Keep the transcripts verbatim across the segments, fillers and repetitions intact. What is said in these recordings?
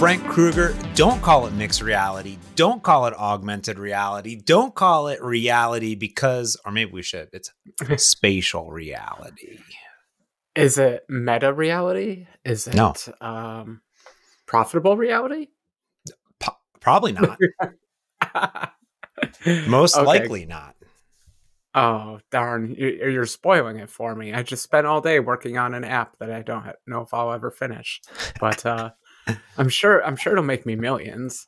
Frank Krueger. Don't call it mixed reality. Don't call it augmented reality. Don't call it reality because, or maybe we should, it's spatial reality. Is it meta reality? Is it no. um, profitable reality? Po- probably not. Most okay. likely not. Oh, darn. You're spoiling it for me. I just spent all day working on an app that I don't know if I'll ever finish. But uh, I'm sure I'm sure it'll make me millions.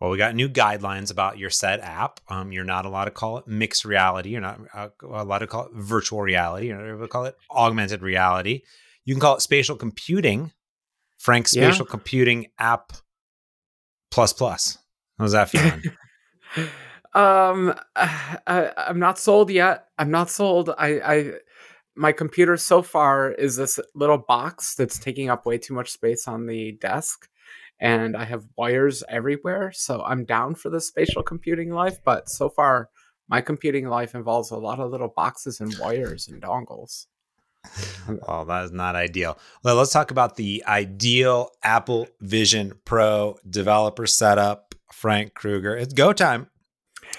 Well, we got new guidelines about your said app. Um, you're not allowed to call it mixed reality. You're not allowed to call it virtual reality. You're not allowed to call it augmented reality. You can call it spatial computing. Frank's spatial yeah. computing app plus plus. How's that feeling? Um, I, I'm not sold yet. I'm not sold. I, I, my computer so far is this little box that's taking up way too much space on the desk, and I have wires everywhere. So I'm down for the spatial computing life, but so far my computing life involves a lot of little boxes and wires and dongles. Oh, that is not ideal. Well, let's talk about the ideal Apple Vision Pro developer setup. Frank Krueger, it's go time.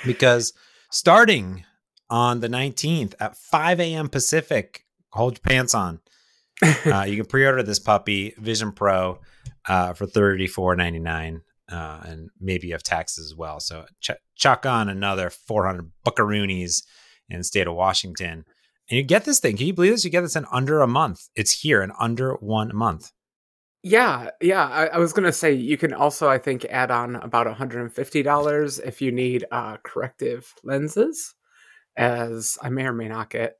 Because starting on the nineteenth at five a.m. Pacific, hold your pants on. Uh, you can pre-order this puppy, Vision Pro, uh, for thirty-four ninety-nine, uh, and maybe you have taxes as well. So ch- chuck on another four hundred buckaroonies in the state of Washington. And you get this thing. Can you believe this? You get this in under a month. It's here in under one month. Yeah, yeah. I, I was going to say you can also, I think, add on about one hundred fifty dollars if you need uh, corrective lenses, as I may or may not get.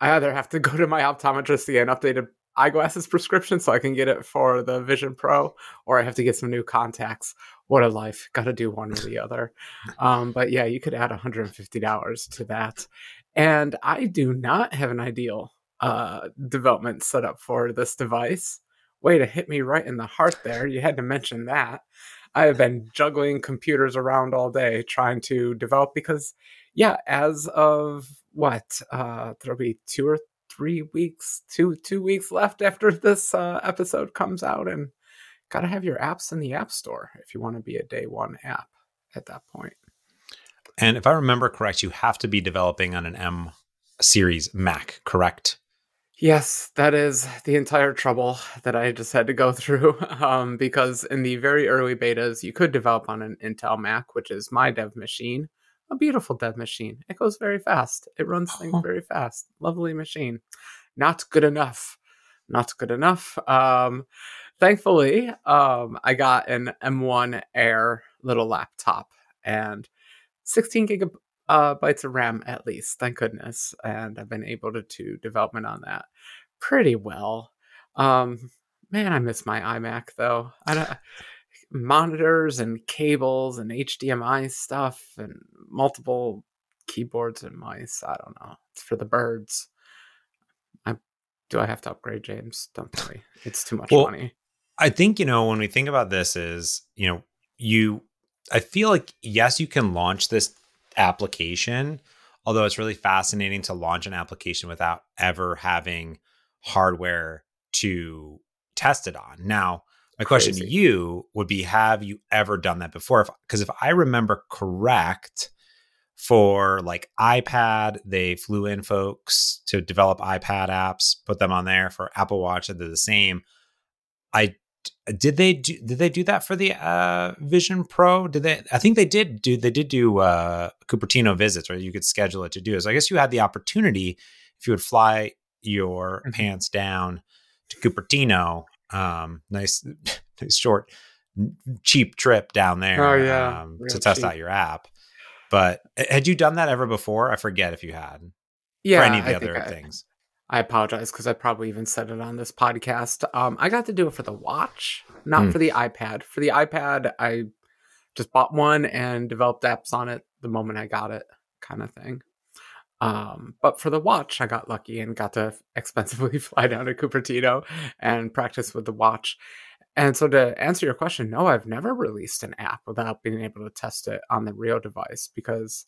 I either have to go to my optometrist to get an updated eyeglasses prescription so I can get it for the Vision Pro, or I have to get some new contacts. What a life. Got to do one or the other. Um, but yeah, you could add one hundred fifty dollars to that. And I do not have an ideal uh, development set up for this device. Way to hit me right in the heart there. You had to mention that. I have been juggling computers around all day trying to develop because, yeah, as of what? Uh, there'll be two or three weeks, two two weeks left after this uh, episode comes out. And got to have your apps in the App Store if you want to be a day one app at that point. And if I remember correct, you have to be developing on an M series Mac, correct? Yes, that is the entire trouble that I just had to go through um, because in the very early betas, you could develop on an Intel Mac, which is my dev machine, a beautiful dev machine. It goes very fast. It runs things very fast. Lovely machine. Not good enough. Not good enough. Um, thankfully, um, I got an M one Air little laptop and sixteen gig. Uh, bytes of RAM at least, thank goodness, and I've been able to do development on that pretty well. Um, man, I miss my iMac though. I don't, monitors and cables and H D M I stuff and multiple keyboards and mice. I don't know. It's for the birds. I, do I have to upgrade, James? Don't tell me. It's too much well, money. I think you know when we think about this is you know you. I feel like yes, you can launch this application, although it's really fascinating to launch an application without ever having hardware to test it on. Now, my Crazy. question to you would be, have you ever done that before? Because if, if I remember correct, for like iPad, they flew in folks to develop iPad apps, put them on there. For Apple Watch, they're the same. I did they do did they do that for the uh Vision Pro? Did they I think they did do they did do uh Cupertino visits, right? You could schedule it to do it. So I guess you had the opportunity if you would fly your mm-hmm. pants down to Cupertino. Um nice nice short cheap trip down there oh, yeah. um, to test cheap. out your app. But had you done that ever before? I forget if you had. Yeah. For any of the I other I- things. I apologize because I probably even said it on this podcast. Um, I got to do it for the watch, not mm. for the iPad. For the iPad, I just bought one and developed apps on it the moment I got it, kind of thing. Um, but for the watch, I got lucky and got to expensively fly down to Cupertino and practice with the watch. And so to answer your question, no, I've never released an app without being able to test it on the real device because...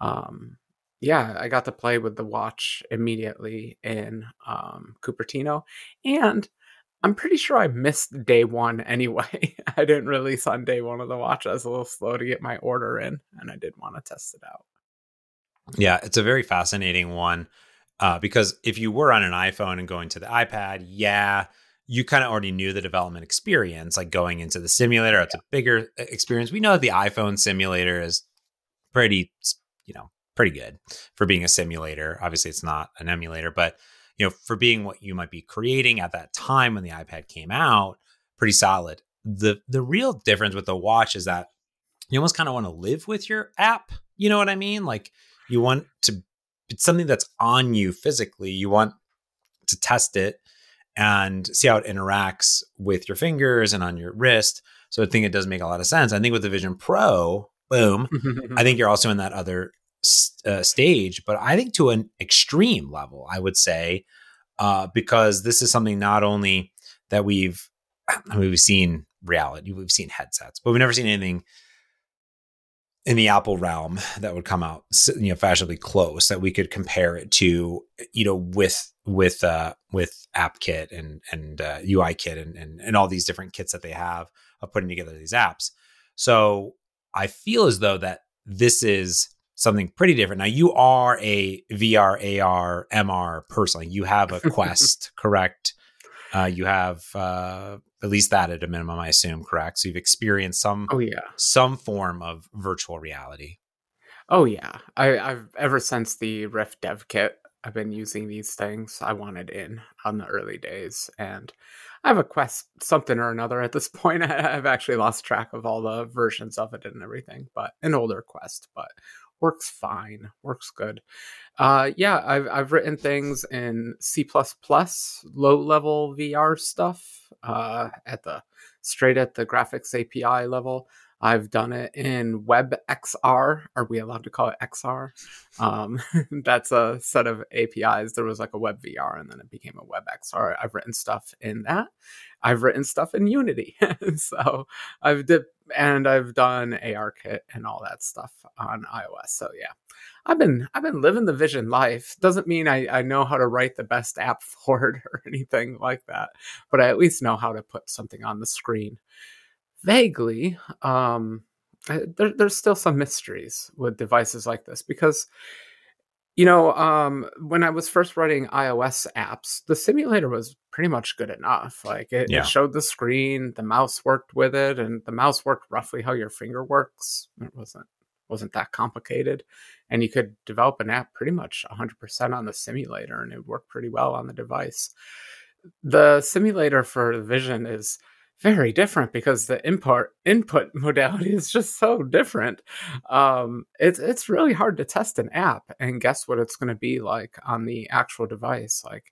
Um, Yeah, I got to play with the watch immediately in um, Cupertino. And I'm pretty sure I missed day one anyway. I didn't release on day one of the watch. I was a little slow to get my order in, and I did want to test it out. Yeah, it's a very fascinating one uh, because if you were on an iPhone and going to the iPad, yeah, you kind of already knew the development experience, like going into the simulator. It's yeah. a bigger experience. We know that the iPhone simulator is pretty, you know, pretty good for being a simulator. Obviously, it's not an emulator, but you know, for being what you might be creating at that time when the iPad came out, pretty solid. The the real difference with the watch is that you almost kind of want to live with your app. You know what I mean? Like you want to, it's something that's on you physically. You want to test it and see how it interacts with your fingers and on your wrist. So I think it does make a lot of sense. I think with the Vision Pro, boom, I think you're also in that other Uh, stage, but I think to an extreme level, I would say, uh, because this is something not only that we've, I mean, we've seen reality, we've seen headsets, but we've never seen anything in the Apple realm that would come out, you know, fashionably close that we could compare it to, you know, with, with, uh, with AppKit and, and, uh, UIKit and, and, and all these different kits that they have of putting together these apps. So I feel as though that this is something pretty different. Now you are a V R, A R, M R person. You have a Quest, correct? Uh, you have uh, at least that at a minimum, I assume, correct? So you've experienced some, oh, yeah. some form of virtual reality. Oh yeah. I, I've ever since the Rift dev kit, I've been using these things. I wanted in on the early days, and I have a Quest something or another at this point. I've actually lost track of all the versions of it and everything, but an older Quest, but works fine, works good. Uh, yeah, I've I've written things in C plus plus, low-level V R stuff uh, at the straight at the graphics A P I level. I've done it in WebXR. Are we allowed to call it X R? Um, that's a set of A P Is. There was like a WebVR, and then it became a WebXR. I've written stuff in that. I've written stuff in Unity. so I've did, and I've done ARKit and all that stuff on iOS. So yeah, I've been I've been living the Vision life. Doesn't mean I, I know how to write the best app for it or anything like that, but I at least know how to put something on the screen. Vaguely, um, there, there's still some mysteries with devices like this because, you know, um, when I was first writing iOS apps, the simulator was pretty much good enough. Like it, yeah. it showed the screen, the mouse worked with it, and the mouse worked roughly how your finger works. It wasn't wasn't that complicated, and you could develop an app pretty much one hundred percent on the simulator, and it worked pretty well on the device. The simulator for Vision is very different because the input input modality is just so different. Um, it's it's really hard to test an app and guess what it's going to be like on the actual device. Like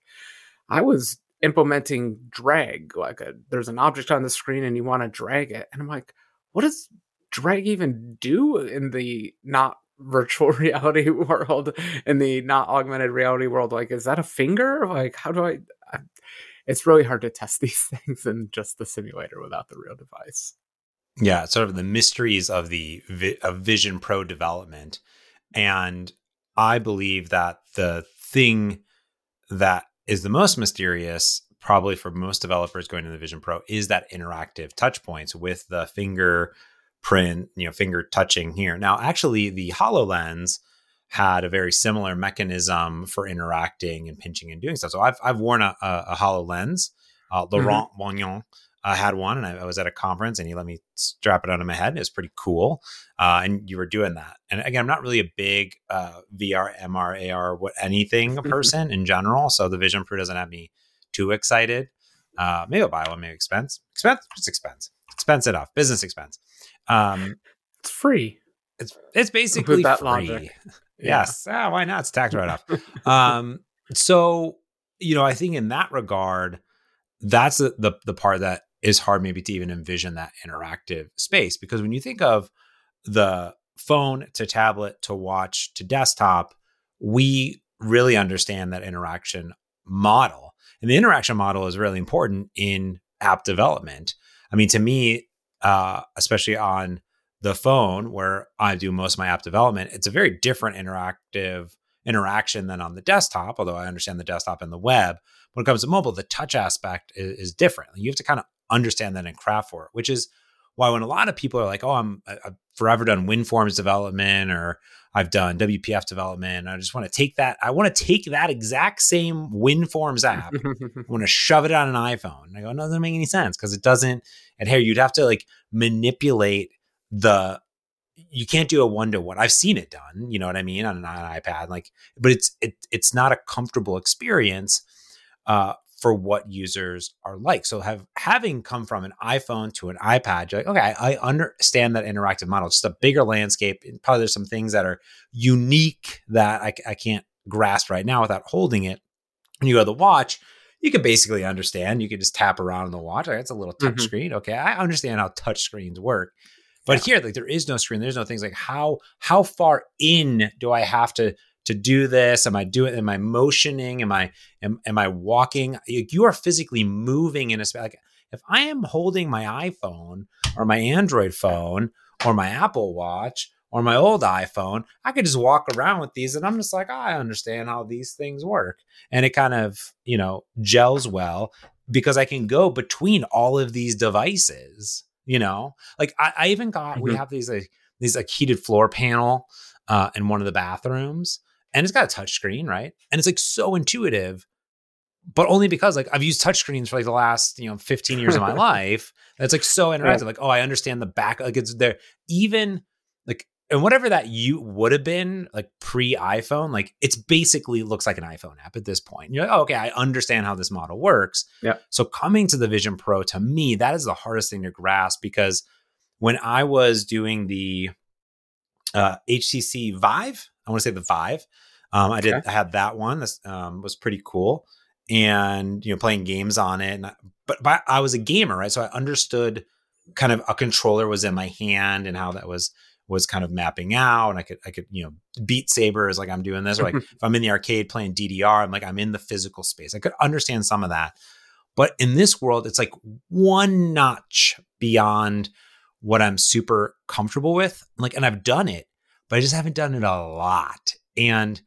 I was implementing drag. Like a, there's an object on the screen and you want to drag it, and I'm like, what does drag even do in the not virtual reality world, in the not augmented reality world? Like, is that a finger? Like, how do I? I It's really hard to test these things in just the simulator without the real device. Yeah, sort of the mysteries of the of Vision Pro development. And I believe that the thing that is the most mysterious, probably for most developers going to the Vision Pro, is that interactive touch points with the finger print, you know, finger touching here. Now, actually, the HoloLens had a very similar mechanism for interacting and pinching and doing stuff. So I've I've worn a, a, a HoloLens. Uh, Laurent mm-hmm. Bognon uh, had one, and I, I was at a conference, and he let me strap it onto my head. It was pretty cool. Uh, and you were doing that. And again, I'm not really a big uh, V R, M R, A R, what anything person in general. So the Vision Pro doesn't have me too excited. Uh, maybe I'll buy one. Maybe expense, expense, it's expense, expense it off, business expense. Um, it's free. It's it's basically that free. Logic. Yes. Yeah. Ah, why not? It's tax write-off. um, so, you know, I think in that regard, that's the, the the part that is hard maybe to even envision that interactive space. Because when you think of the phone to tablet to watch to desktop, we really understand that interaction model. And the interaction model is really important in app development. I mean, to me, uh, especially on the phone where I do most of my app development, it's a very different interactive interaction than on the desktop, although I understand the desktop and the web, When it comes to mobile, the touch aspect is, is different. You have to kind of understand that and craft for it, which is why when a lot of people are like, oh, I'm, I've forever done WinForms development, or I've done W P F development, I just want to take that. I want to take that exact same WinForms app. I want to shove it on an iPhone. And I go, no, that doesn't make any sense because it doesn't adhere. You'd have to like manipulate the, you can't do a one-to-one. I've seen it done, you know what I mean? On an, on an iPad, like, but it's, it, it's not a comfortable experience uh, for what users are like. So have having come from an iPhone to an iPad, you're like, okay, I, I understand that interactive model. It's just a bigger landscape. And probably there's some things that are unique that I, I can't grasp right now without holding it. When you go to the watch, you can basically understand. You can just tap around on the watch. Like, it's a little touch mm-hmm. screen. Okay, I understand how touch screens work. But yeah. Here, like, there is no screen. There's no things like how how far in do I have to to do this? Am I doing, am I motioning? Am I, am, am I walking? Like, you are physically moving in a space. Like, if I am holding my iPhone or my Android phone or my Apple Watch or my old iPhone, I could just walk around with these and I'm just like, oh, I understand how these things work. And it kind of, you know, gels well because I can go between all of these devices, you know, like I, I even got, mm-hmm. we have these, like these like heated floor panel uh, in one of the bathrooms. And it's got a touch screen, right? And it's like so intuitive, but only because like I've used touch screens for like the last, you know, fifteen years of my life. That's like so interactive. Like, oh, I understand the back. Like it's there. Even like, and whatever that you would have been like pre iPhone, like it's basically looks like an iPhone app at this point. You're like, oh, okay, I understand how this model works. Yeah. So coming to the Vision Pro, to me, that is the hardest thing to grasp, because when I was doing the uh, H T C Vive, I want to say the Vive. Um, I did okay. I had that one. This um, was pretty cool, and you know, playing games on it. And I, but, but I was a gamer, right? So I understood kind of a controller was in my hand and how that was was kind of mapping out. And I could I could you know, Beat Saber is like I'm doing this. Or like if I'm in the arcade playing D D R, I'm like I'm in the physical space. I could understand some of that, but in this world, it's like one notch beyond what I'm super comfortable with. Like, and I've done it, but I just haven't done it a lot. And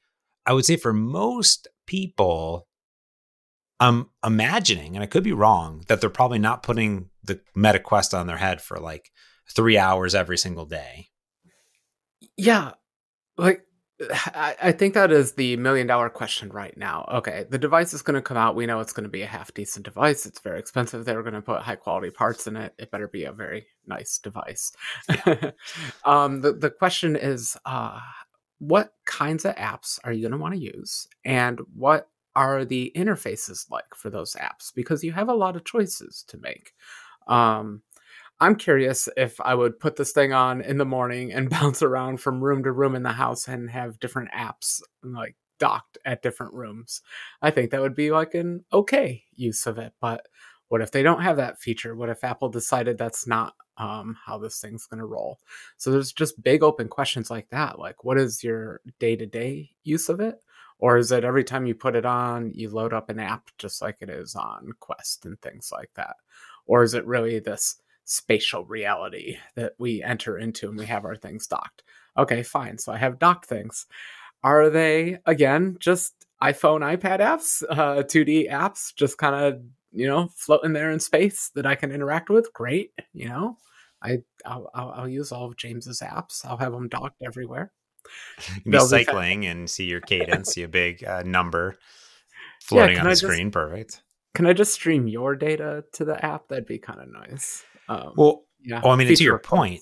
I would say for most people, I'm imagining, and I could be wrong, that they're probably not putting the Meta Quest on their head for like three hours every single day. Yeah. Like, I, I think that is the million dollar question right now. Okay, the device is going to come out. We know it's going to be a half decent device. It's very expensive. They were going to put high quality parts in it. It better be a very nice device. Yeah. um, the, the question is, uh, what kinds of apps are you going to want to use, and what are the interfaces like for those apps? Because you have a lot of choices to make. Um, I'm curious if I would put this thing on in the morning and bounce around from room to room in the house and have different apps like docked at different rooms. I think that would be like an okay use of it. But what if they don't have that feature? What if Apple decided that's not um, how this thing's going to roll? So there's just big open questions like that. Like, what is your day-to-day use of it? Or is it every time you put it on, you load up an app just like it is on Quest and things like that? Or is it really this spatial reality that we enter into and we have our things docked? Okay, fine. So I have docked things. Are they, again, just iPhone, iPad apps, uh, two D apps, just kind of, you know, floating there in space that I can interact with? Great. You know, I, I'll, I'll, I'll use all of James's apps. I'll have them docked everywhere. You can be cycling and see your cadence, see a big uh, number floating yeah, on the I screen. Just, Perfect. Can I just stream your data to the app? That'd be kind of nice. Um, well, yeah, well, I mean, and to your point,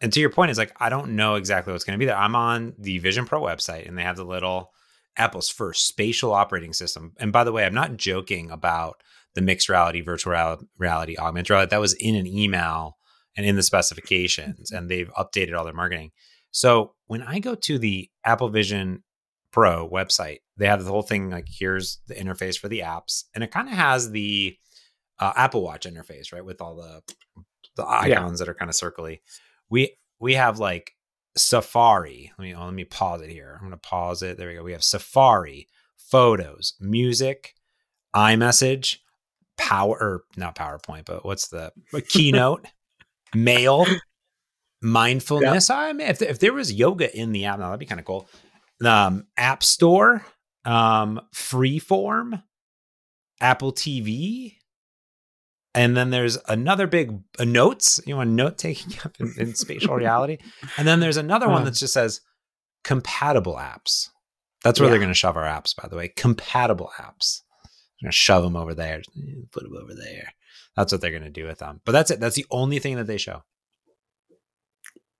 and to your point is like, I don't know exactly what's going to be there. I'm on the Vision Pro website and they have the little Apple's first spatial operating system. And by the way, I'm not joking about the mixed reality, virtual reality, augmented reality. That was in an email and in the specifications, and they've updated all their marketing. So when I go to the Apple Vision Pro website, they have the whole thing, like here's the interface for the apps. And it kind of has the Uh, Apple Watch interface, right? With all the the icons yeah. that are kind of circly. We we have like Safari. Let me oh, let me pause it here. I'm going to pause it. There we go. We have Safari, Photos, Music, iMessage, Power, or not PowerPoint, but what's the Keynote, Mail, Mindfulness. Yeah. I mean, if, if there was yoga in the app, now that'd be kind of cool. Um, App Store, um, Freeform. Apple T V. And then there's another big uh, notes, you know, a note taking up in, in spatial reality. And then there's another one that just says compatible apps. That's where yeah. they're going to shove our apps, by the way. Compatible apps. They're going to shove them over there, put them over there. That's what they're going to do with them. But that's it. That's the only thing that they show.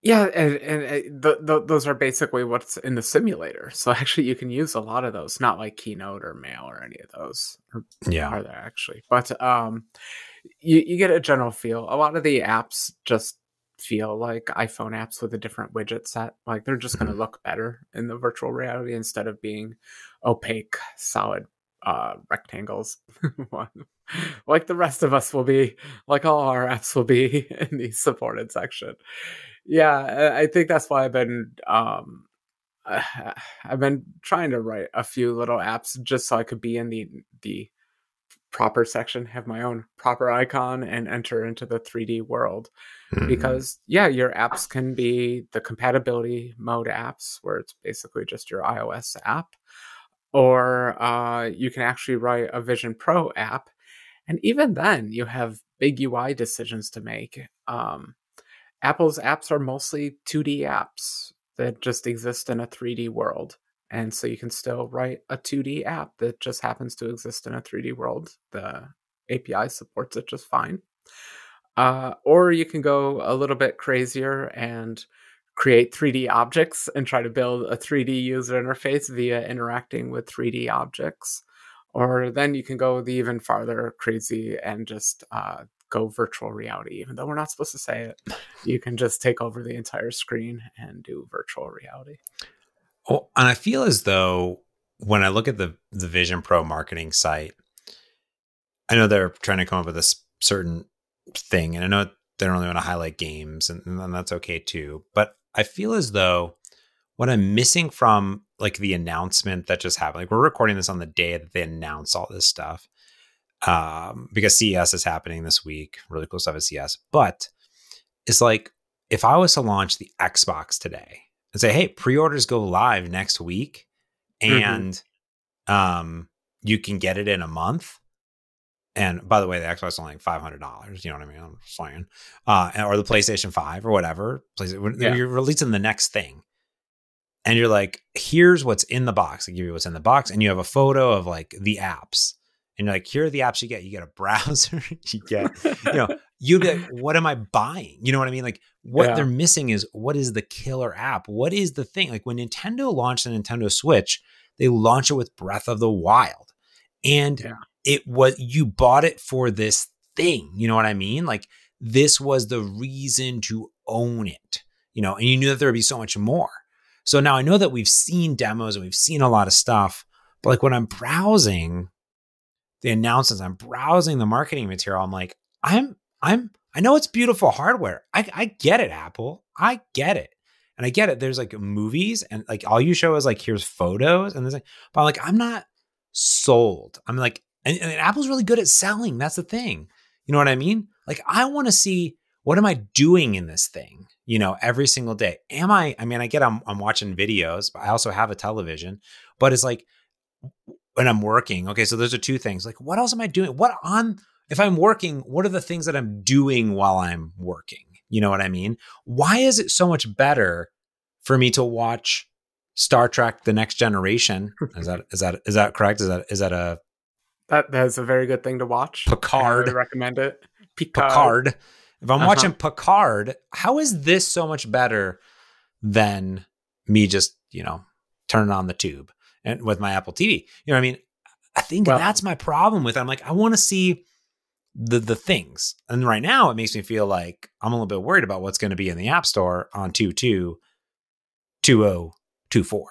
Yeah, and, and th- th- those are basically what's in the simulator. So actually, you can use a lot of those, not like Keynote or Mail or any of those. Or, yeah, are there actually? But um, you you get a general feel. A lot of the apps just feel like iPhone apps with a different widget set. Like they're just going to look better in the virtual reality instead of being opaque, solid uh, rectangles. Like the rest of us will be, like all our apps will be in the supported section. Yeah, I think that's why I've been um, I've been trying to write a few little apps just so I could be in the the proper section, have my own proper icon, and enter into the three D world. Mm-hmm. Because yeah, your apps can be the compatibility mode apps, where it's basically just your iOS app, or uh, you can actually write a Vision Pro app, and even then, you have big U I decisions to make. Um, Apple's apps are mostly two D apps that just exist in a three D world. And so you can still write a two D app that just happens to exist in a three D world. The A P I supports it just fine. Uh, or you can go a little bit crazier and create three D objects and try to build a three D user interface via interacting with three D objects. Or then you can go the even farther crazy and just... Uh, go virtual reality, even though we're not supposed to say it. You can just take over the entire screen and do virtual reality. Well, and I feel as though when I look at the, the Vision Pro marketing site, I know they're trying to come up with a certain thing, and I know they don't really want to highlight games, and, and that's okay too. But I feel as though what I'm missing from like the announcement that just happened, like we're recording this on the day that they announce all this stuff. Um, because C E S is happening this week, really cool stuff at C E S. But it's like, if I was to launch the Xbox today and say, hey, pre-orders go live next week and, mm-hmm. um, you can get it in a month. And by the way, the Xbox is only like five hundred dollars. You know what I mean? I'm just saying, uh, or the PlayStation five or whatever. Yeah. You're releasing the next thing. And you're like, here's what's in the box. They give you what's in the box. And you have a photo of like the apps. And you're like, here are the apps you get. You get a browser. you get, you know, you'd be like, what am I buying? You know what I mean? Like what yeah. they're missing is what is the killer app? What is the thing? Like when Nintendo launched the Nintendo Switch, they launched it with Breath of the Wild. And yeah. it was, you bought it for this thing. You know what I mean? Like this was the reason to own it, you know, and you knew that there would be so much more. So now I know that we've seen demos and we've seen a lot of stuff, but like when I'm browsing the announcements, I'm browsing the marketing material. I'm like, I'm, I'm, I know it's beautiful hardware. I, I get it, Apple. I get it. And I get it. There's like movies and like all you show is like, here's photos and there's like, but I'm like, I'm not sold. I'm like, and, and Apple's really good at selling. That's the thing. You know what I mean? Like, I want to see, what am I doing in this thing? You know, every single day. Am I, I mean, I get, I'm, I'm watching videos, but I also have a television, but it's like, and I'm working. Okay. So those are two things. Like, what else am I doing? What on, if I'm working, what are the things that I'm doing while I'm working? You know what I mean? Why is it so much better for me to watch Star Trek: The Next Generation? Is that, is that, is that correct? Is that, is that a, that, that's a very good thing to watch. Picard. I recommend it. Picard. Picard. If I'm uh-huh. watching Picard, how is this so much better than me just, you know, turning on the tube? And with my Apple T V, you know what I mean? I think well, that's my problem with it. I'm like, I want to see the the things. And right now it makes me feel like I'm a little bit worried about what's going to be in the App Store on two two two oh two four.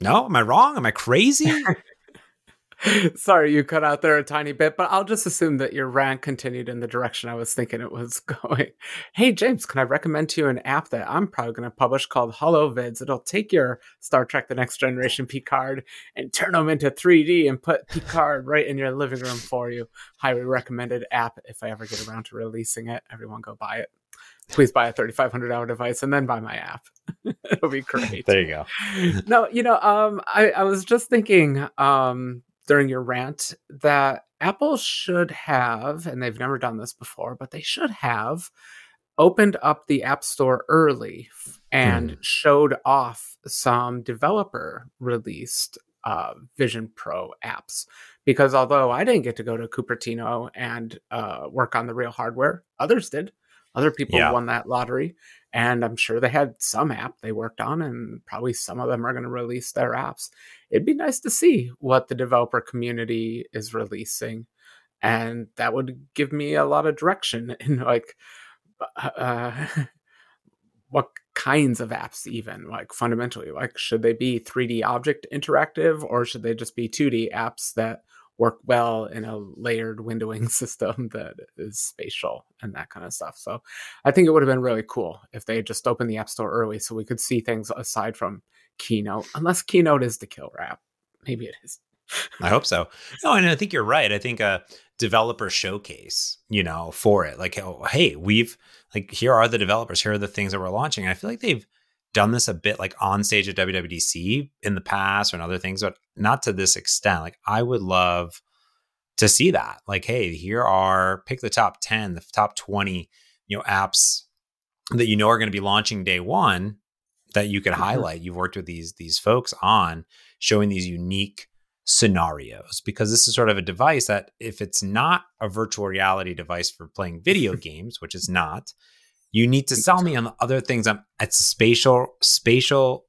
No, am I wrong? Am I crazy? Sorry, you cut out there a tiny bit, but I'll just assume that your rant continued in the direction I was thinking it was going. Hey, James, can I recommend to you an app that I'm probably going to publish called HoloVids? It'll take your Star Trek: The Next Generation Picard and turn them into three D and put Picard right in your living room for you. Highly recommended app. If I ever get around to releasing it, everyone go buy it. Please buy a three thousand five hundred dollars device and then buy my app. It'll be great. There you go. No, you know, um, I, I was just thinking um, during your rant that Apple should have, and they've never done this before, but they should have opened up the App Store early and mm. showed off some developer released uh, Vision Pro apps. Because although I didn't get to go to Cupertino and uh, work on the real hardware, others did. Other people yeah. won that lottery, and I'm sure they had some app they worked on, and probably some of them are going to release their apps. It'd be nice to see what the developer community is releasing, and that would give me a lot of direction in like uh, what kinds of apps even, like fundamentally, like should they be three D object interactive, or should they just be two D apps that work well in a layered windowing system that is spatial and that kind of stuff. So I think it would have been really cool if they just opened the App Store early so we could see things aside from Keynote, unless Keynote is the killer app. Maybe it is. I hope so. No, and I think you're right. I think a developer showcase, you know, for it, like, oh, hey, we've like, here are the developers. Here are the things that we're launching. And I feel like they've done this a bit like on stage at W W D C in the past or in other things, but not to this extent. Like I would love to see that. Like, hey, here are, pick the top ten, the top twenty, you know, apps that you know are going to be launching day one that you could mm-hmm. highlight. You've worked with these, these folks on showing these unique scenarios, because this is sort of a device that if it's not a virtual reality device for playing video games, which it's not, you need to sell me on the other things. I'm, it's a spatial, spatial,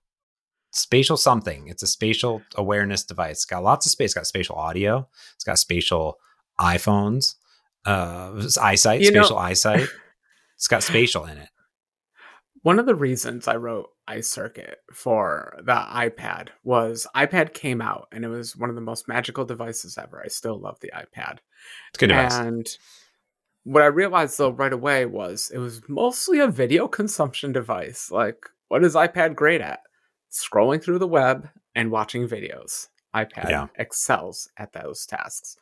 spatial something. It's a spatial awareness device. It's got lots of space. It's got spatial audio. It's got spatial iPhones, uh, eyesight, you spatial know, eyesight. It's got spatial in it. One of the reasons I wrote iCircuit for the iPad was iPad came out and it was one of the most magical devices ever. I still love the iPad. It's a good device. And what I realized, though, right away was it was mostly a video consumption device. Like, what is iPad great at? Scrolling through the web and watching videos. iPad yeah. excels at those tasks.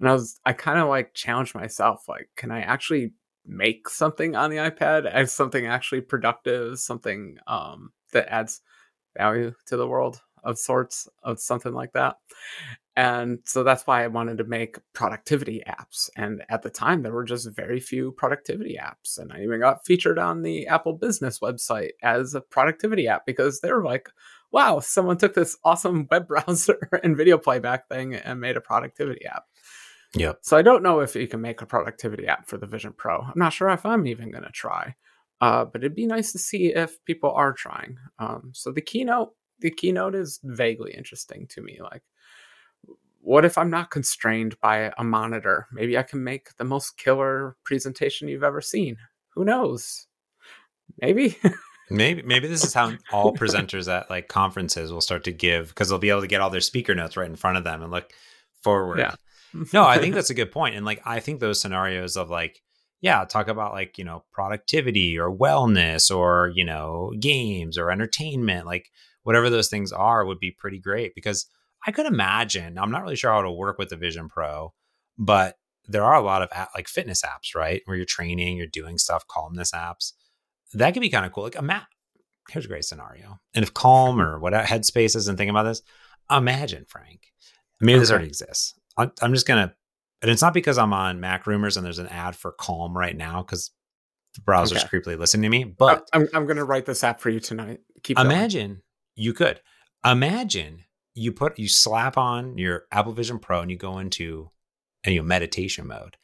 And I was, I kind of like challenged myself, like, can I actually make something on the iPad as something actually productive, something um, that adds value to the world of sorts, of something like that? And so that's why I wanted to make productivity apps. And at the time, there were just very few productivity apps. And I even got featured on the Apple Business website as a productivity app because they were like, wow, someone took this awesome web browser and video playback thing and made a productivity app. Yeah. So I don't know if you can make a productivity app for the Vision Pro. I'm not sure if I'm even going to try, uh, but it'd be nice to see if people are trying. Um, so the keynote, the keynote is vaguely interesting to me. Like, what if I'm not constrained by a monitor? Maybe I can make the most killer presentation you've ever seen. Who knows? Maybe. maybe maybe this is how all presenters at like conferences will start to give, because they'll be able to get all their speaker notes right in front of them and look forward. Yeah. No, I think that's a good point. And like, I think those scenarios of like, yeah, talk about like, you know, productivity or wellness or, you know, games or entertainment, like whatever those things are would be pretty great, because I could imagine, I'm not really sure how it'll work with the Vision Pro, but there are a lot of like fitness apps, right? Where you're training, you're doing stuff, calmness apps. That could be kind of cool. Like a map. Here's a great scenario. And if Calm or whatever Headspace isn't thinking about this, imagine, Frank. Maybe okay. this already exists. I'm, I'm just going to, and it's not because I'm on Mac Rumors and there's an ad for Calm right now because the browser's okay. creepily listening to me, but I'm, I'm going to write this app for you tonight. Keep Imagine going. You could. Imagine. You put, you slap on your Apple Vision Pro and you go into and you know, meditation mode,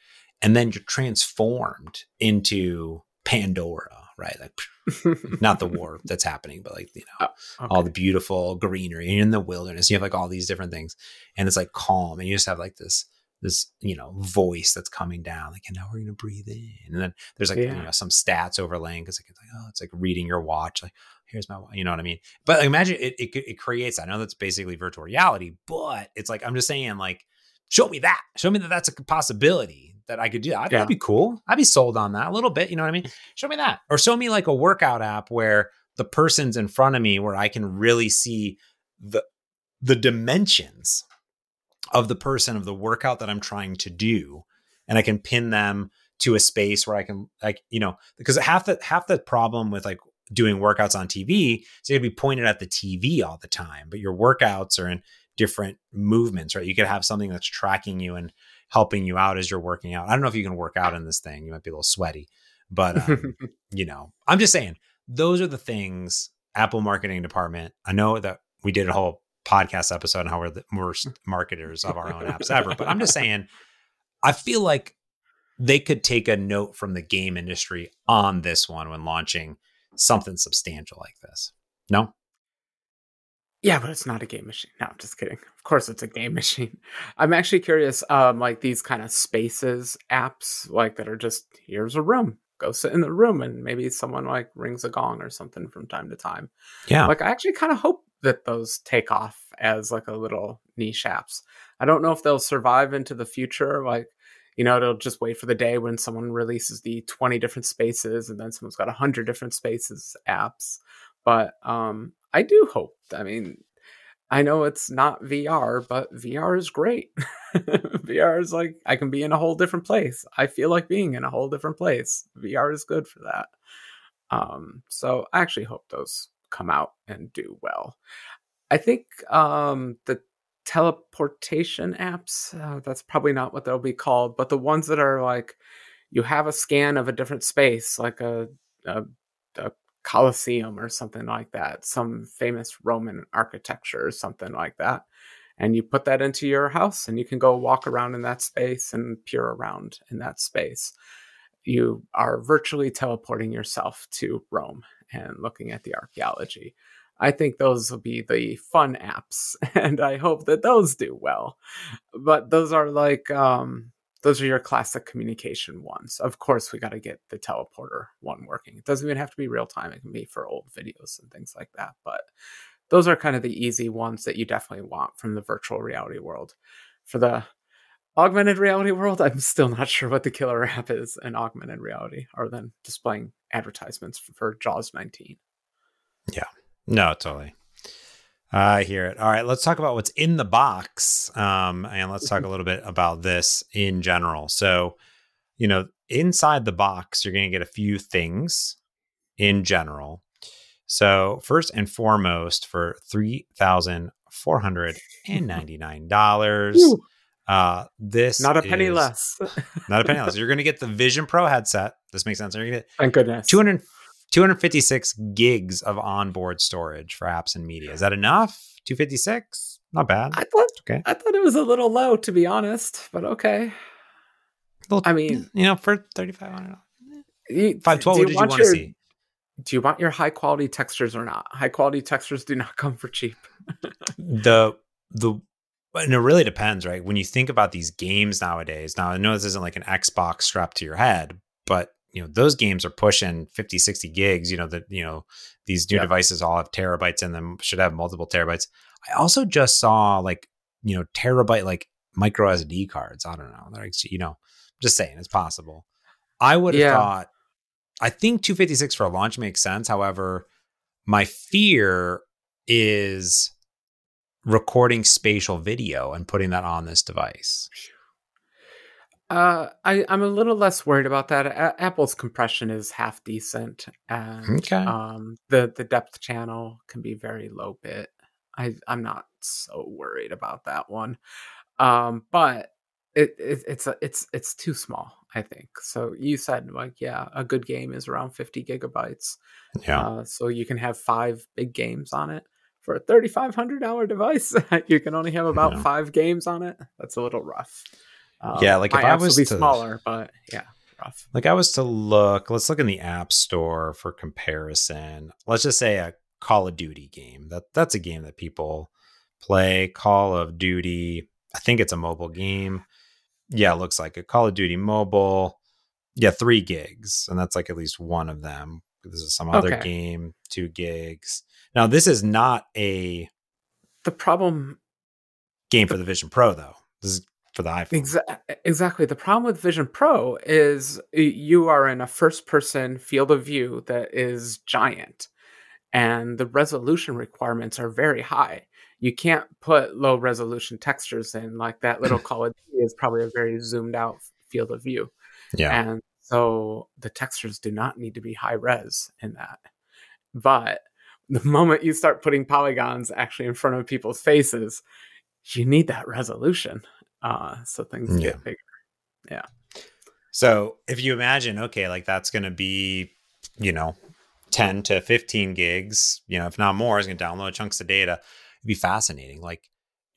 and then you're transformed into Pandora, right? Like not the war that's happening, but like, you know, oh, okay. all the beautiful greenery and you're in the wilderness. You have like all these different things and it's like calm. And you just have like this, this, you know, voice that's coming down, like, and now we're going to breathe in. And then there's like, yeah. you know, some stats overlaying. Cause like, it's like, oh, it's like reading your watch. Like, here's my, you know what I mean? But imagine it, it, it creates, I know that's basically virtual reality, but it's like, I'm just saying like, show me that, show me that that's a possibility that I could do that. Yeah. That'd be cool. I'd be sold on that a little bit. You know what I mean? Show me that, or show me like a workout app where the person's in front of me, where I can really see the, the dimensions of the person, of the workout that I'm trying to do. And I can pin them to a space where I can like, you know, because half the, half the problem with like, doing workouts on T V, so you'd be pointed at the T V all the time, but your workouts are in different movements, right? You could have something that's tracking you and helping you out as you're working out. I don't know if you can work out in this thing. You might be a little sweaty, but um, you know, I'm just saying, those are the things, Apple marketing department. I know that we did a whole podcast episode on how we're the worst marketers of our own apps ever, but I'm just saying, I feel like they could take a note from the game industry on this one when launching something substantial like this. No? Yeah, but it's not a game machine. No, I'm just kidding. Of course it's a game machine. I'm actually curious, um, like these kind of spaces apps, like that are just, here's a room, go sit in the room, and maybe someone like rings a gong or something from time to time. Yeah. Like I actually kind of hope that those take off as like a little niche apps. I don't know if they'll survive into the future. Like, you know, it'll just wait for the day when someone releases the twenty different spaces and then someone's got one hundred different spaces apps. But um, I do hope. I mean, I know it's not V R, but V R is great. V R is like, I can be in a whole different place. I feel like being in a whole different place. V R is good for that. Um, so I actually hope those come out and do well. I think um, the teleportation apps, uh, that's probably not what they'll be called, but the ones that are like, you have a scan of a different space, like a, a, a Colosseum or something like that, some famous Roman architecture or something like that. And you put that into your house and you can go walk around in that space and peer around in that space. You are virtually teleporting yourself to Rome and looking at the archaeology. I think those will be the fun apps, and I hope that those do well. But those are like, um, those are your classic communication ones. Of course, we got to get the teleporter one working. It doesn't even have to be real time. It can be for old videos and things like that. But those are kind of the easy ones that you definitely want from the virtual reality world. For the augmented reality world, I'm still not sure what the killer app is in augmented reality, other than displaying advertisements for, for Jaws nineteen. Yeah. No, totally. I hear it. All right, let's talk about what's in the box. Um, and let's talk a little bit about this in general. So, you know, inside the box, you're going to get a few things in general. So first and foremost, for three thousand four hundred ninety-nine dollars, uh, this not a penny is, less, not a penny less. You're going to get the Vision Pro headset. This makes sense. You're going to get, thank goodness, two hundred two hundred fifty-six gigs of onboard storage for apps and media. Is that enough? two hundred fifty-six? Not bad. I thought, okay. I thought it was a little low, to be honest, but okay. Well, I mean, you know, for three thousand five hundred dollars. five twelve, what did you want to see? Do you want your high quality textures or not? High quality textures do not come for cheap. the, the, and it really depends, right? When you think about these games nowadays, now I know this isn't like an Xbox strapped to your head, but you know, those games are pushing fifty, sixty gigs, you know, that, you know, these new yep. devices all have terabytes in them, should have multiple terabytes. I also just saw like, you know, terabyte, like micro S D cards. I don't know. Like, you know, just saying it's possible. I would have yeah. thought, I think two hundred fifty-six for a launch makes sense. However, my fear is recording spatial video and putting that on this device. Uh, I, I'm a little less worried about that. A- Apple's compression is half decent, and okay. um, the, the depth channel can be very low bit. I, I'm not so worried about that one, um, but it, it it's a, it's it's too small, I think. So you said like, yeah, a good game is around fifty gigabytes. Yeah. Uh, so you can have five big games on it. For a three thousand five hundred dollars device, you can only have about yeah. five games on it. That's a little rough. Um, yeah, like if I was to, smaller, but yeah, rough. Like I was to look, let's look in the App Store for comparison. Let's just say a Call of Duty game. That that's a game that people play. Call of Duty. I think it's a mobile game. Yeah, it looks like a Call of Duty mobile. Yeah, three gigs, and that's like at least one of them. This is some okay. other game, two gigs. Now this is not a the problem game the, for the Vision Pro though. This is for the iPhone. Exa- exactly. The problem with Vision Pro is you are in a first person field of view that is giant, and the resolution requirements are very high. You can't put low resolution textures in, like that little Call of Duty is probably a very zoomed out field of view. Yeah. And so the textures do not need to be high res in that. But the moment you start putting polygons actually in front of people's faces, you need that resolution. Uh, so things yeah. get bigger. Yeah. So if you imagine, okay, like that's going to be, you know, ten to fifteen gigs, you know, if not more, is going to download chunks of data. It'd be fascinating. Like,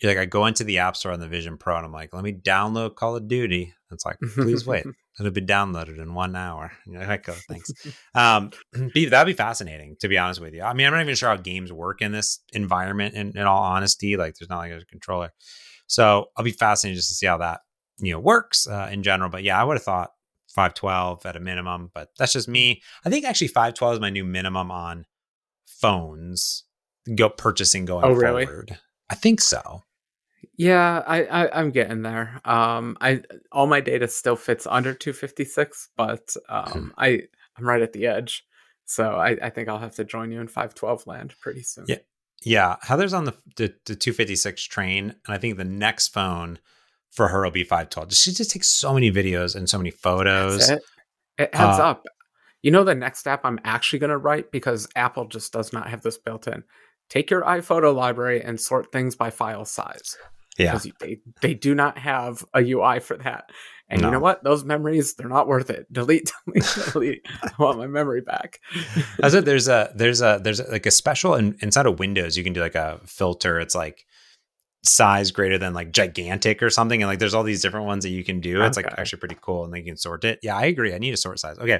you're like, I go into the App Store on the Vision Pro and I'm like, let me download Call of Duty. It's like, please wait. It'll be downloaded in one hour. And you're like, oh, thanks. Um, be, that'd be fascinating, to be honest with you. I mean, I'm not even sure how games work in this environment, in, in all honesty. Like, there's not like a controller. So I'll be fascinated just to see how that, you know, works uh, in general. But yeah, I would have thought five twelve at a minimum, but that's just me. I think actually five twelve is my new minimum on phones go purchasing going oh, really? forward. I think so. Yeah, I, I, I'm getting there. Um, I all my data still fits under two fifty-six, but um, I I'm right at the edge, so I, I think I'll have to join you in five twelve land pretty soon. Yeah, yeah. Heather's on the the, the two fifty-six train, and I think the next phone for her will be five twelve. She just takes so many videos and so many photos. It. it adds uh, up. You know, the next app I'm actually going to write, because Apple just does not have this built in. Take your iPhoto library and sort things by file size. Yeah. They, they do not have a U I for that. And no. You know what? Those memories, they're not worth it. Delete, delete, delete. I want my memory back. I said there's a, there's a, there's like a special in, inside of Windows, you can do like a filter. It's like size greater than like gigantic or something. And like, there's all these different ones that you can do. It's okay. Like actually pretty cool. And then you can sort it. Yeah, I agree. I need a sort size. Okay.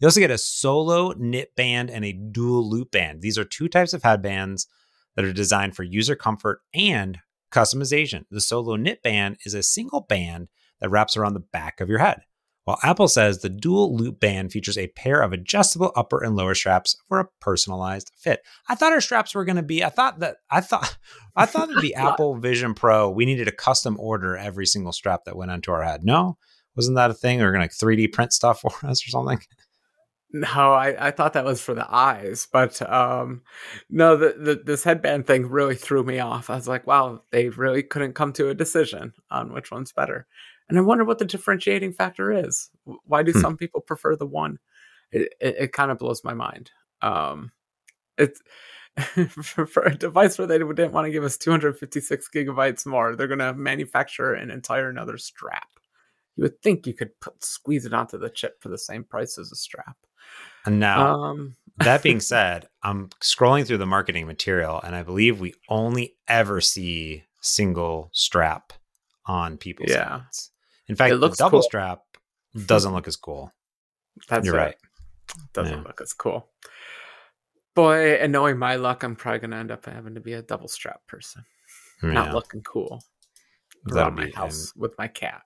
You also get a solo knit band and a dual loop band. These are two types of headbands that are designed for user comfort and customization. The solo knit band is a single band that wraps around the back of your head, while Apple says the dual loop band features a pair of adjustable upper and lower straps for a personalized fit. I thought our straps were going to be, I thought that, I thought, I thought that the Apple Vision Pro, we needed a custom order every single strap that went onto our head. No, wasn't that a thing? They were going to three D print stuff for us or something. No, I, I thought that was for the eyes, but um, no, the, the, this headband thing really threw me off. I was like, wow, they really couldn't come to a decision on which one's better. And I wonder what the differentiating factor is. Why do hmm. some people prefer the one? It, it, it kind of blows my mind. Um, it's for, for a device where they didn't want to give us two fifty-six gigabytes more, they're going to manufacture an entire another strap. You would think you could put, squeeze it onto the chip for the same price as a strap. Now, um, that being said, I'm scrolling through the marketing material, and I believe we only ever see single strap on people's yeah. heads. In fact, the double cool. strap doesn't look as cool. That's You're it. right. It doesn't yeah. look as cool. Boy, and knowing my luck, I'm probably going to end up having to be a double strap person. Yeah. Not looking cool. Around my house him. with my cat.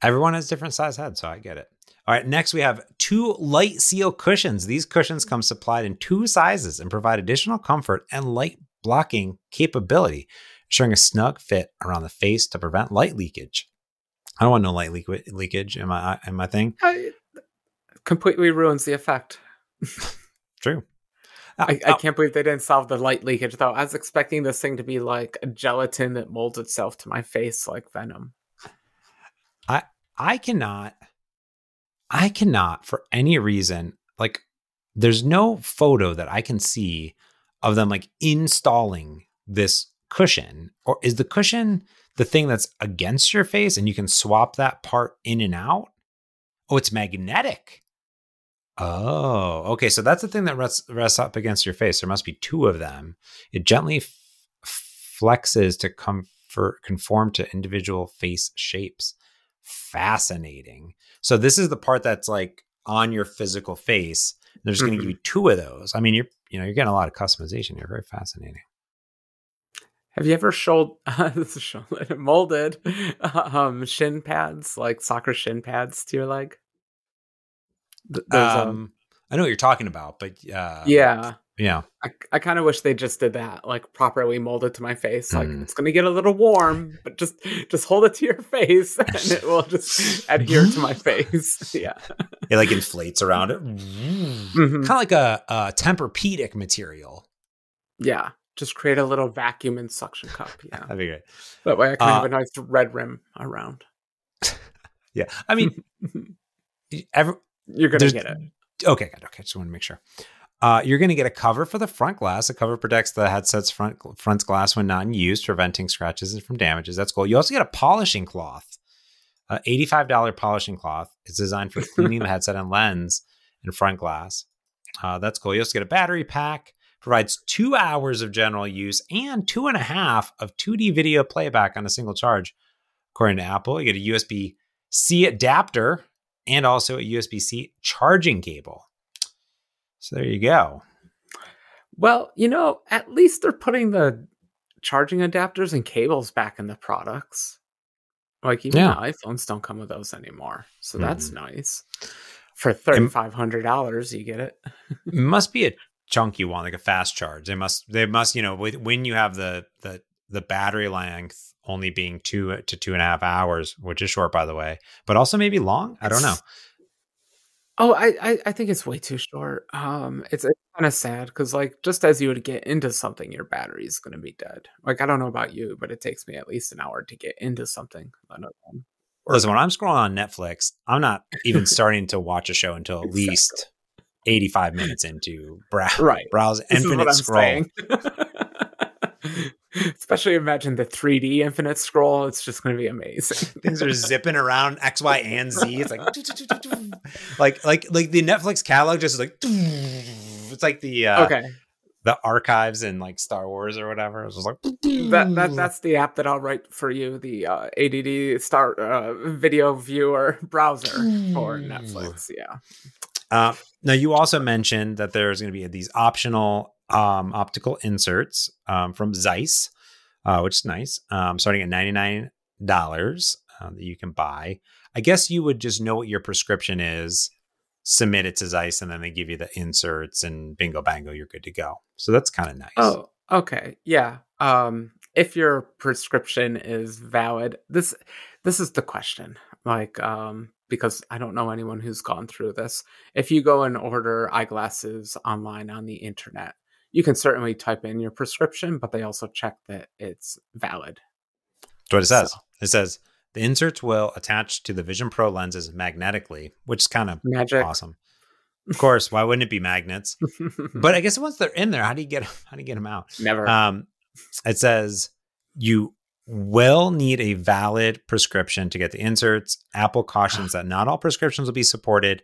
Everyone has different size heads, so I get it. All right, next we have two light seal cushions. These cushions come supplied in two sizes and provide additional comfort and light blocking capability, ensuring a snug fit around the face to prevent light leakage. I don't want no light leak- leakage in my, in my thing. I, completely ruins the effect. True. I, I can't believe they didn't solve the light leakage, though. I was expecting this thing to be like a gelatin that molds itself to my face like Venom. I I cannot, I cannot for any reason, like there's no photo that I can see of them like installing this cushion. Or is the cushion the thing that's against your face and you can swap that part in and out? Oh, it's magnetic. Oh, okay. So that's the thing that rests, rests up against your face. There must be two of them. It gently f- flexes to comfort, conform to individual face shapes. Fascinating. So this is the part that's like on your physical face. They're just mm-hmm. going to give you two of those. I mean, you're you know you're getting a lot of customization. You're very fascinating. Have you ever shoulder molded um, shin pads, like soccer shin pads, to your leg? Th- um, a, I know what you're talking about, but uh, yeah, yeah. I I kind of wish they just did that, like properly molded to my face. Like mm. it's going to get a little warm, but just just hold it to your face, and it will just adhere to my face. Yeah, it like inflates around it, mm-hmm. kind of like a, a Tempur-Pedic material. Yeah, just create a little vacuum and suction cup. Yeah, that'd be great. That way, I can uh, have a nice red rim around. Yeah, I mean, every, you're going to get it. Okay, good. Okay, just want to make sure. Uh, you're going to get a cover for the front glass. The cover protects the headset's front front glass when not in use, preventing scratches and from damages. That's cool. You also get a polishing cloth, uh, eighty-five dollars polishing cloth. It's designed for cleaning the headset and lens and front glass. Uh, that's cool. You also get a battery pack. Provides two hours of general use and two and a half of two D video playback on a single charge. According to Apple, you get a U S B C adapter and also a U S B C charging cable. So there you go. Well, you know, at least they're putting the charging adapters and cables back in the products. Like even yeah. iPhones don't come with those anymore. So mm-hmm. that's nice. For thirty-five hundred dollars, you get it. Must be a chunky one, like a fast charge. They must, they must, you know, with, when you have the, the, the battery length only being two to two and a half hours, which is short, by the way, but also maybe long. I don't know. Oh, I, I, I think it's way too short. Um, it's, it's kind of sad. Cause like, just as you would get into something, your battery is going to be dead. Like, I don't know about you, but it takes me at least an hour to get into something. I don't know. Listen, when I'm scrolling on Netflix, I'm not even starting to watch a show until at exactly. least eighty-five minutes into brow- right. browse this infinite scroll. Especially imagine the three D infinite scroll. It's just going to be amazing. Things are zipping around X, Y, and Z. It's like, like, like, like the Netflix catalog just is like, it's like the, uh, okay. the archives in like Star Wars or whatever. It's just like, that, that, that's the app that I'll write for you. The, uh, A D D star, uh, video viewer browser for Netflix. Yeah. Uh, now, you also mentioned that there's going to be these optional um, optical inserts um, from Zeiss, uh, which is nice, um, starting at ninety-nine dollars uh, that you can buy. I guess you would just know what your prescription is, submit it to Zeiss, and then they give you the inserts and bingo, bango, you're good to go. So that's kind of nice. Oh, okay. Yeah. Um, if your prescription is valid, this this is the question. Like, um, because I don't know anyone who's gone through this. If you go and order eyeglasses online on the internet, you can certainly type in your prescription, but they also check that it's valid. That's what it says. So. It says the inserts will attach to the Vision Pro lenses magnetically, which is kind of Magic. awesome. Of course, why wouldn't it be magnets? But I guess once they're in there, how do you get how do you get them out? Never. Um, it says you will need a valid prescription to get the inserts. Apple cautions that not all prescriptions will be supported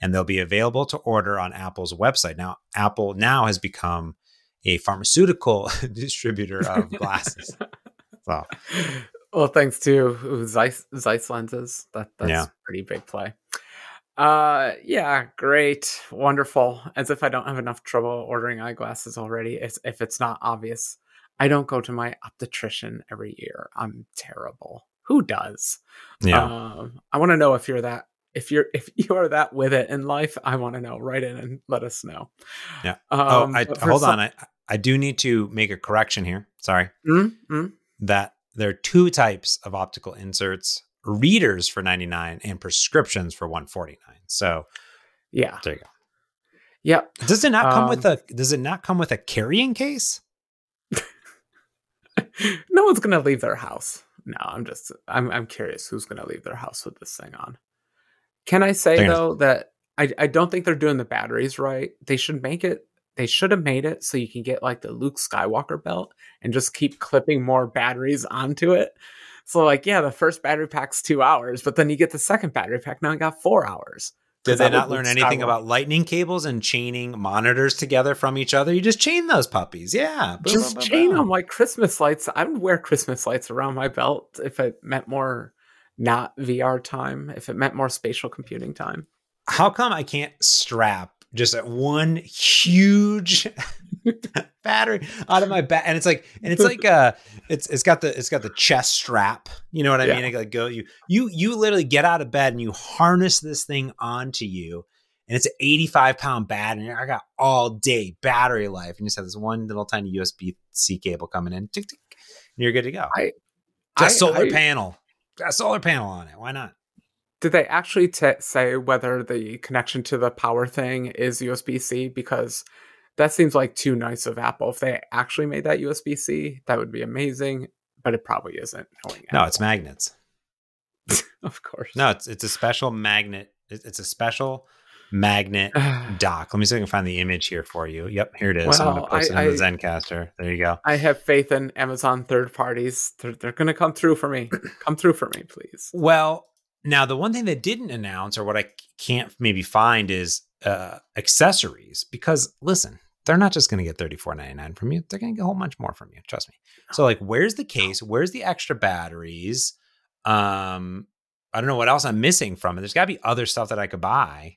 and they'll be available to order on Apple's website. Now, Apple now has become a pharmaceutical distributor of glasses. So, well, thanks to Zeiss, Zeiss lenses. That, that's yeah. a pretty big play. Uh, yeah, great. Wonderful. As if I don't have enough trouble ordering eyeglasses already, if, if it's not obvious. I don't go to my optometrician every year. I'm terrible. Who does? Yeah. Um, I want to know if you're that, if you're, if you are that with it in life, I want to know. Write in and let us know. Yeah. Um, oh, I, hold some- on. I, I do need to make a correction here. Sorry. Mm-hmm. That there are two types of optical inserts, readers for ninety-nine and prescriptions for one forty-nine. So yeah, there you go. Yeah. Does it not come um, with a, does it not come with a carrying case? No one's gonna leave their house. No, I'm just, I'm, I'm curious who's gonna leave their house with this thing on. Can I say though that I, I don't think they're doing the batteries right. They should make it. They should have made it so you can get like the Luke Skywalker belt and just keep clipping more batteries onto it. So like, yeah, the first battery pack's two hours, but then you get the second battery pack. Now I got four hours. Did they not learn anything Skywalker. about lightning cables and chaining monitors together from each other? You just chain those puppies. Yeah. Just boom, boom, chain boom. them like Christmas lights. I would wear Christmas lights around my belt if it meant more not V R time, if it meant more spatial computing time. How come I can't strap just at one huge battery out of my back? And it's like, and it's like, uh, it's, it's got the, it's got the chest strap. You know what I yeah. mean? It like go, you, you, you literally get out of bed and you harness this thing onto you and it's an eighty-five pound battery. And I got all day battery life. And you just have this one little tiny U S B C cable coming in. Tick, tick, and you're good to go. I, got I solar I, panel, got a solar panel on it. Why not? Did they actually t- say whether the connection to the power thing is U S B C? Because that seems like too nice of Apple. If they actually made that U S B C, that would be amazing. But it probably isn't. No, it's magnets. Of course. No, it's it's a special magnet. It's a special magnet dock. Let me see if I can find the image here for you. Yep, here it is. Well, I'm going to post I, it in the I, Zencastr. There you go. I have faith in Amazon third parties. They're, they're going to come through for me. Come through for me, please. Well, now the one thing they didn't announce, or what I can't maybe find, is uh, accessories. Because listen, they're not just going to get thirty-four ninety-nine from you. They're going to get a whole bunch more from you. Trust me. So like, where's the case? Where's the extra batteries? Um, I don't know what else I'm missing from it. There's got to be other stuff that I could buy.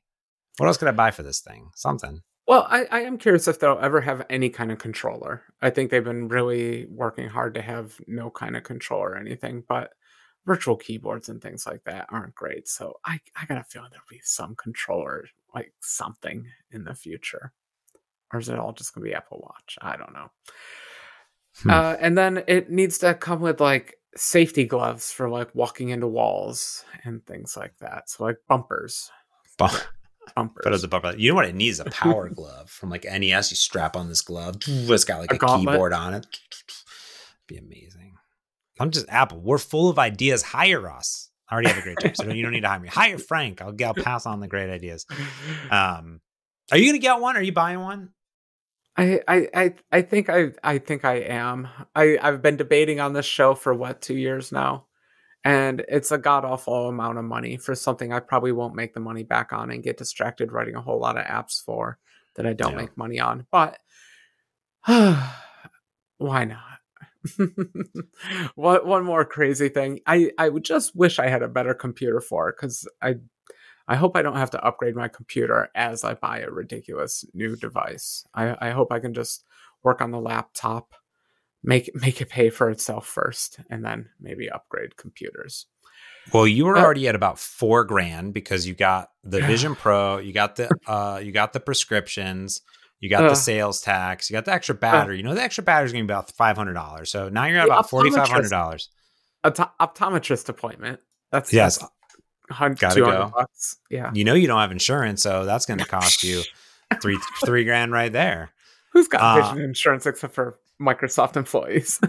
What else could I buy for this thing? Something. Well, I, I am curious if they'll ever have any kind of controller. I think they've been really working hard to have no kind of controller or anything, but virtual keyboards and things like that aren't great. So I, I got a feeling there'll be some controller, like something in the future. Or is it all just going to be Apple Watch? I don't know. Hmm. Uh, and then it needs to come with like safety gloves for like walking into walls and things like that. So like bumpers. Bum- bumpers. But as a bumper, you know what it needs? A power glove from like N E S. You strap on this glove. It's got like a, a keyboard on it. It'd be amazing. I'm just Apple. We're full of ideas. Hire us. I already have a great job, so you don't need to hire me. Hire Frank. I'll, I'll pass on the great ideas. Um, are you going to get one? Are you buying one? I, I, I, I think I, I think I am. I, I've been debating on this show for what, two years now. And it's a god awful amount of money for something I probably won't make the money back on and get distracted writing a whole lot of apps for that I don't yeah. make money on. But why not? What one more crazy thing. I, I would just wish I had a better computer for it, because I I hope I don't have to upgrade my computer as I buy a ridiculous new device. I, I hope I can just work on the laptop, make make it pay for itself first, and then maybe upgrade computers. Well, you were uh, already at about four grand because you got the Vision Pro, you got the uh, you got the prescriptions, you got uh, the sales tax, you got the extra battery. Uh, you know, the extra battery is going to be about five hundred dollars. So now you're at about forty five hundred dollars. Optometrist appointment. That's yes. That's, Gotta go. Bucks. Yeah, you know you don't have insurance, so that's going to cost you three three grand right there. Who's got uh, vision insurance except for Microsoft employees?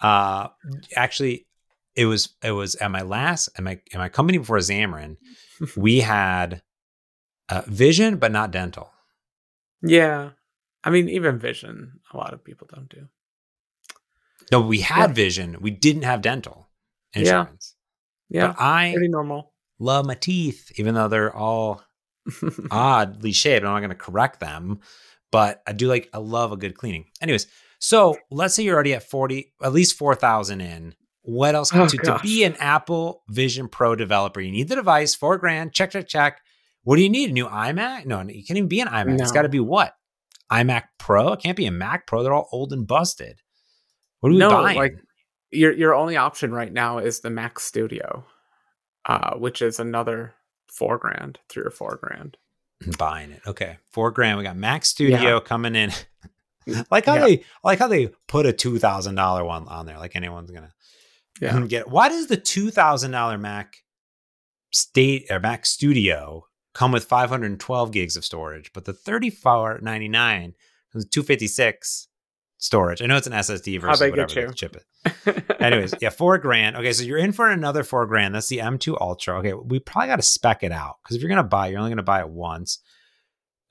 uh, actually, it was it was at my last at my at my company before Xamarin, we had uh, vision but not dental. Yeah, I mean even vision, a lot of people don't do. No, we had yeah. vision. We didn't have dental insurance. Yeah, yeah but I pretty normal. Love my teeth, even though they're all oddly shaped. I'm not going to correct them, but I do like, I love a good cleaning. Anyways, so let's say you're already at forty, at least four thousand in. What else? Oh, to, to be an Apple Vision Pro developer, you need the device, four grand, check, check, check. What do you need? A new iMac? No, you can't even be an iMac. No. It's got to be what? iMac Pro? It can't be a Mac Pro. They're all old and busted. What are we no, buying? Like, your, your only option right now is the Mac Studio. Uh, which is another four grand, three or four grand. I'm buying it. Okay. Four grand. We got Mac Studio yeah. coming in. like how yeah. they like how they put a two thousand dollar one on there. Like anyone's gonna yeah. get it. Why does the two thousand dollar Mac state or Mac Studio come with five hundred and twelve gigs of storage, but the thirty four ninety nine comes with two fifty six storage? I know it's an S S D versus whatever they chip it. Anyways, yeah, four grand. Okay, so you're in for another four grand. That's the M two Ultra. Okay, we probably got to spec it out, because if you're gonna buy, you're only gonna buy it once.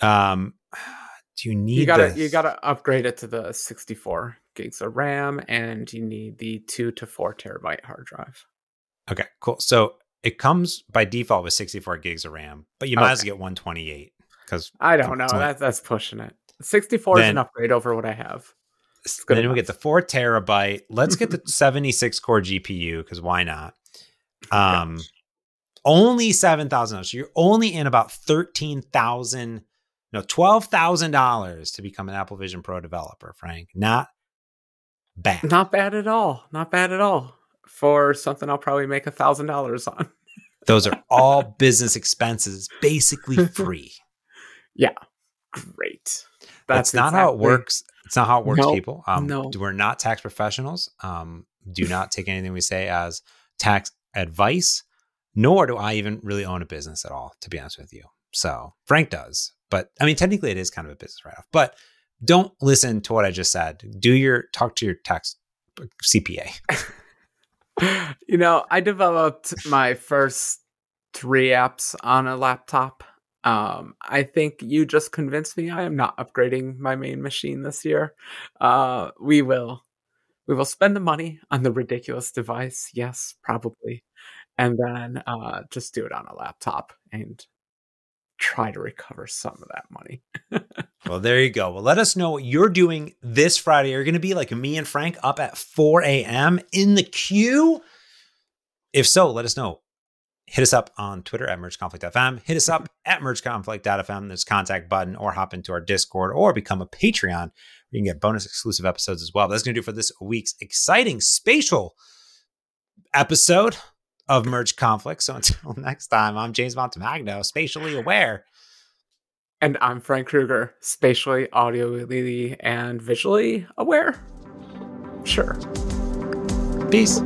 Um, do you need? You gotta the... you gotta upgrade it to the sixty-four gigs of RAM, and you need the two to four terabyte hard drive. Okay, cool. So it comes by default with sixty-four gigs of RAM, but you might okay. as well get one twenty-eight, because I don't know. That, that's pushing it. sixty-four then, is an upgrade over what I have. Then enough. We get the four terabyte. Let's get the seventy-six core G P U, because why not? Um, only seven thousand dollars. So you're only in about thirteen thousand, no, twelve thousand dollars to become an Apple Vision Pro developer, Frank. Not bad. Not bad at all. Not bad at all for something I'll probably make a thousand dollars on. Those are all business expenses, basically free. Yeah, great. That's, That's not exactly how it works. It's not how it works, nope, people. Um, no. We're not tax professionals. Um, do not take anything we say as tax advice, nor do I even really own a business at all, to be honest with you. So Frank does. But I mean, technically it is kind of a business write-off. But don't listen to what I just said. Do your talk to your tax C P A. You know, I developed my first three apps on a laptop. Um, I think you just convinced me I am not upgrading my main machine this year. Uh, we will. We will spend the money on the ridiculous device. Yes, probably. And then uh, just do it on a laptop and try to recover some of that money. Well, there you go. Well, let us know what you're doing this Friday. You're going to be like me and Frank up at four a.m. in the queue. If so, let us know. Hit us up on Twitter at merge conflict dot f m. Hit us up at merge conflict dot f m. There's a contact button, or hop into our Discord, or become a Patreon. You can get bonus exclusive episodes as well. That's going to do for this week's exciting spatial episode of Merge Conflict. So until next time, I'm James Montemagno, spatially aware. And I'm Frank Krueger, spatially, audioly, and visually aware. Sure. Peace.